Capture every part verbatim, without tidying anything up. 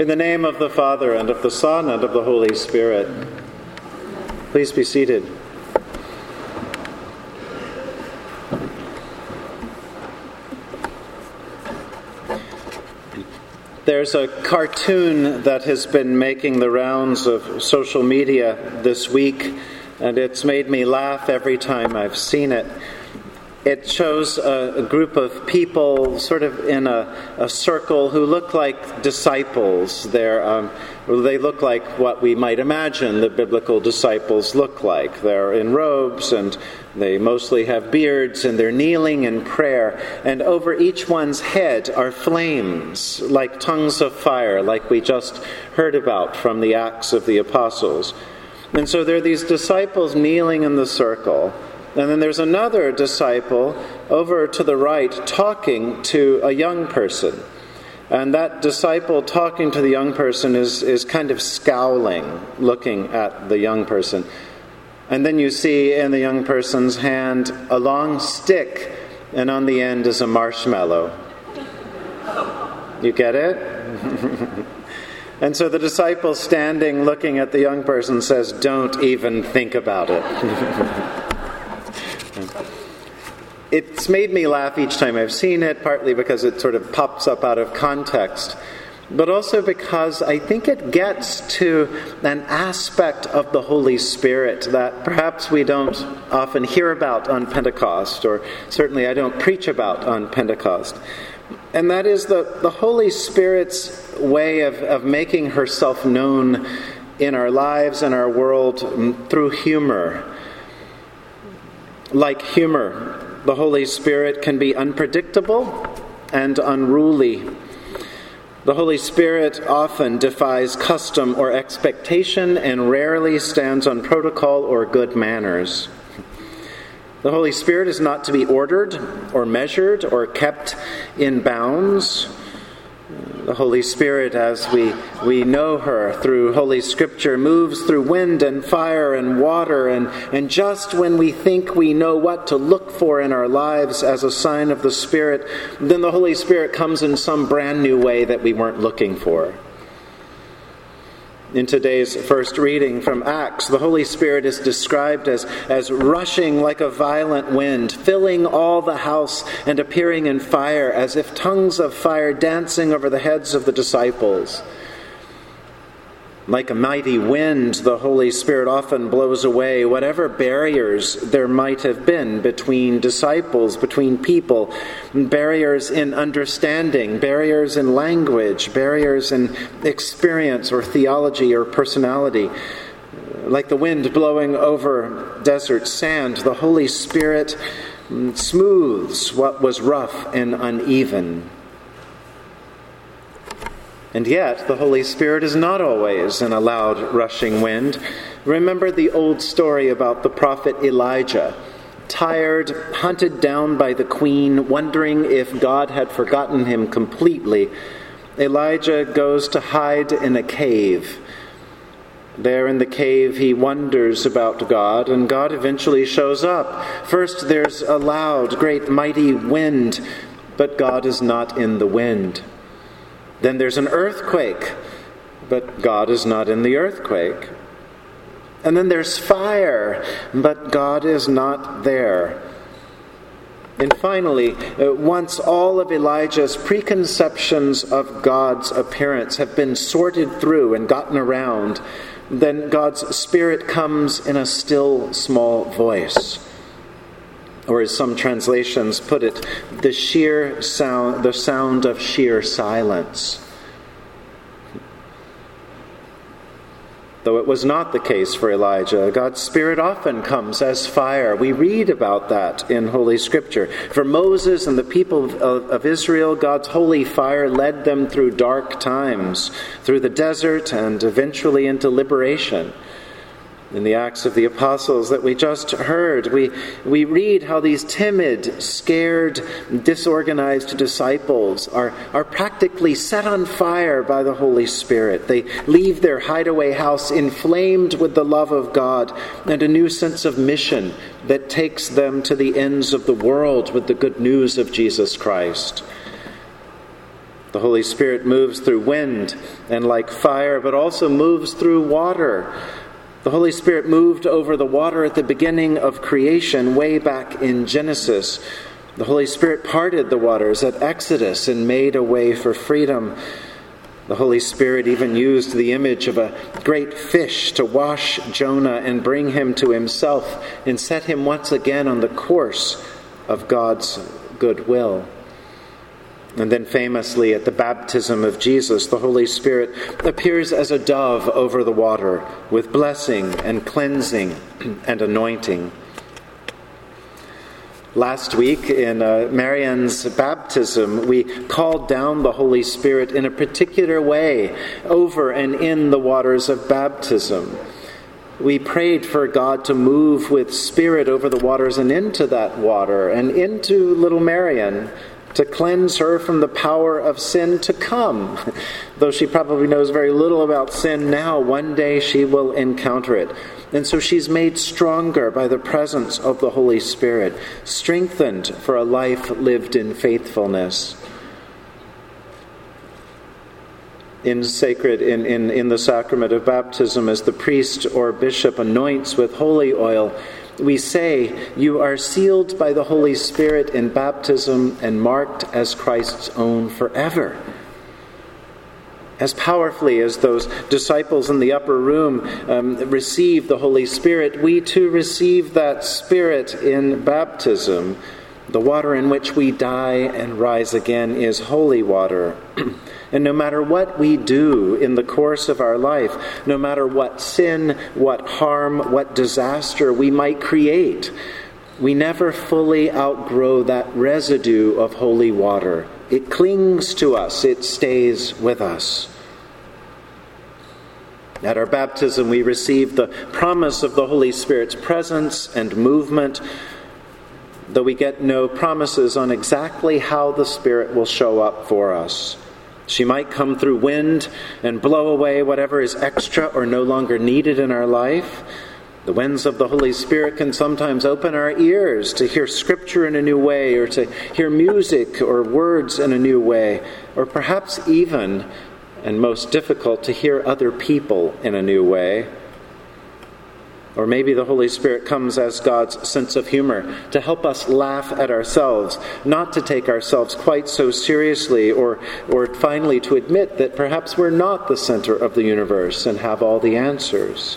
In the name of the Father, and of the Son, and of the Holy Spirit. Please be seated. There's a cartoon that has been making the rounds of social media this week, and it's made me laugh every time I've seen it. It shows a group of people sort of in a, a circle who look like disciples. They're, um, they look like what we might imagine the biblical disciples look like. They're in robes, and they mostly have beards, and they're kneeling in prayer. And over each one's head are flames, like tongues of fire, like we just heard about from the Acts of the Apostles. And so there are these disciples kneeling in the circle. And then there's another disciple over to the right talking to a young person. And that disciple talking to the young person is, is kind of scowling, looking at the young person. And then you see in the young person's hand a long stick, and on the end is a marshmallow. You get it? And so the disciple standing looking at the young person says, "Don't even think about it." It's made me laugh each time I've seen it, partly because it sort of pops up out of context, but also because I think it gets to an aspect of the Holy Spirit that perhaps we don't often hear about on Pentecost, or certainly I don't preach about on Pentecost. And that is the, the Holy Spirit's way of, of making herself known in our lives and our world through humor. Like humor, the Holy Spirit can be unpredictable and unruly. The Holy Spirit often defies custom or expectation and rarely stands on protocol or good manners. The Holy Spirit is not to be ordered or measured or kept in bounds. The Holy Spirit, as we, we know her through Holy Scripture, moves through wind and fire and water, and, and just when we think we know what to look for in our lives as a sign of the Spirit, then the Holy Spirit comes in some brand new way that we weren't looking for. In today's first reading from Acts, the Holy Spirit is described as, as rushing like a violent wind, filling all the house and appearing in fire, as if tongues of fire dancing over the heads of the disciples. Like a mighty wind, the Holy Spirit often blows away whatever barriers there might have been between disciples, between people, barriers in understanding, barriers in language, barriers in experience or theology or personality. Like the wind blowing over desert sand, the Holy Spirit smooths what was rough and uneven. And yet, the Holy Spirit is not always in a loud, rushing wind. Remember the old story about the prophet Elijah, tired, hunted down by the queen, wondering if God had forgotten him completely. Elijah goes to hide in a cave. There in the cave, he wonders about God, and God eventually shows up. First, there's a loud, great, mighty wind, but God is not in the wind. Then there's an earthquake, but God is not in the earthquake. And then there's fire, but God is not there. And finally, once all of Elijah's preconceptions of God's appearance have been sorted through and gotten around, then God's Spirit comes in a still, small voice. Or as some translations put it, the sheer sound, the sound of sheer silence. Though it was not the case for Elijah, God's Spirit often comes as fire. We read about that in Holy Scripture. For Moses and the people of, of Israel, God's holy fire led them through dark times, through the desert, and eventually into liberation. In the Acts of the Apostles that we just heard, we, we read how these timid, scared, disorganized disciples are, are practically set on fire by the Holy Spirit. They leave their hideaway house inflamed with the love of God and a new sense of mission that takes them to the ends of the world with the good news of Jesus Christ. The Holy Spirit moves through wind and like fire, but also moves through water. The Holy Spirit moved over the water at the beginning of creation, way back in Genesis. The Holy Spirit parted the waters at Exodus and made a way for freedom. The Holy Spirit even used the image of a great fish to wash Jonah and bring him to himself and set him once again on the course of God's good will. And then famously at the baptism of Jesus, the Holy Spirit appears as a dove over the water with blessing and cleansing and anointing. Last week in uh, Marian's baptism, we called down the Holy Spirit in a particular way over and in the waters of baptism. We prayed for God to move with Spirit over the waters and into that water and into little Marian to cleanse her from the power of sin to come. Though she probably knows very little about sin now, one day she will encounter it. And so she's made stronger by the presence of the Holy Spirit, strengthened for a life lived in faithfulness. In sacred, in, in, in the sacrament of baptism, as the priest or bishop anoints with holy oil, we say, "You are sealed by the Holy Spirit in baptism and marked as Christ's own forever." As powerfully as those disciples in the upper room um, received the Holy Spirit, we too receive that Spirit in baptism. The water in which we die and rise again is holy water. And no matter what we do in the course of our life, no matter what sin, what harm, what disaster we might create, we never fully outgrow that residue of holy water. It clings to us. It stays with us. At our baptism, we receive the promise of the Holy Spirit's presence and movement, though we get no promises on exactly how the Spirit will show up for us. She might come through wind and blow away whatever is extra or no longer needed in our life. The winds of the Holy Spirit can sometimes open our ears to hear Scripture in a new way, or to hear music or words in a new way, or perhaps even, and most difficult, to hear other people in a new way. Or maybe the Holy Spirit comes as God's sense of humor to help us laugh at ourselves, not to take ourselves quite so seriously, or, or finally to admit that perhaps we're not the center of the universe and have all the answers.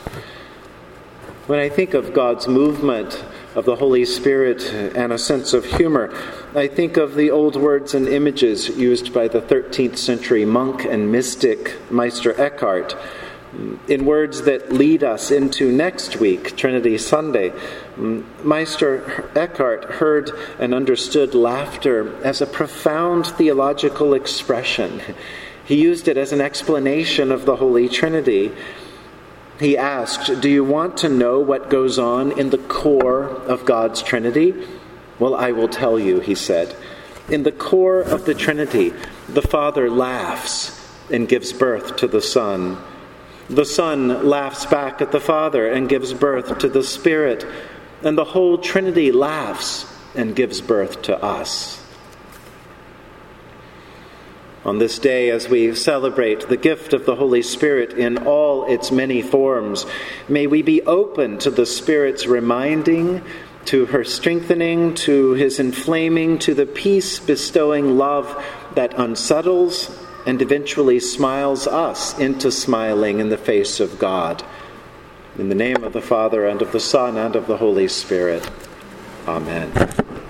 When I think of God's movement of the Holy Spirit and a sense of humor, I think of the old words and images used by the thirteenth century monk and mystic Meister Eckhart in words that lead us into next week, Trinity Sunday. Meister Eckhart heard and understood laughter as a profound theological expression. He used it as an explanation of the Holy Trinity. He asked, "Do you want to know what goes on in the core of God's Trinity? Well, I will tell you," he said. "In the core of the Trinity, the Father laughs and gives birth to the Son. The Son laughs back at the Father and gives birth to the Spirit. And the whole Trinity laughs and gives birth to us." On this day, as we celebrate the gift of the Holy Spirit in all its many forms, may we be open to the Spirit's reminding, to her strengthening, to his inflaming, to the peace-bestowing love that unsettles and eventually smiles us into smiling in the face of God. In the name of the Father, and of the Son, and of the Holy Spirit. Amen.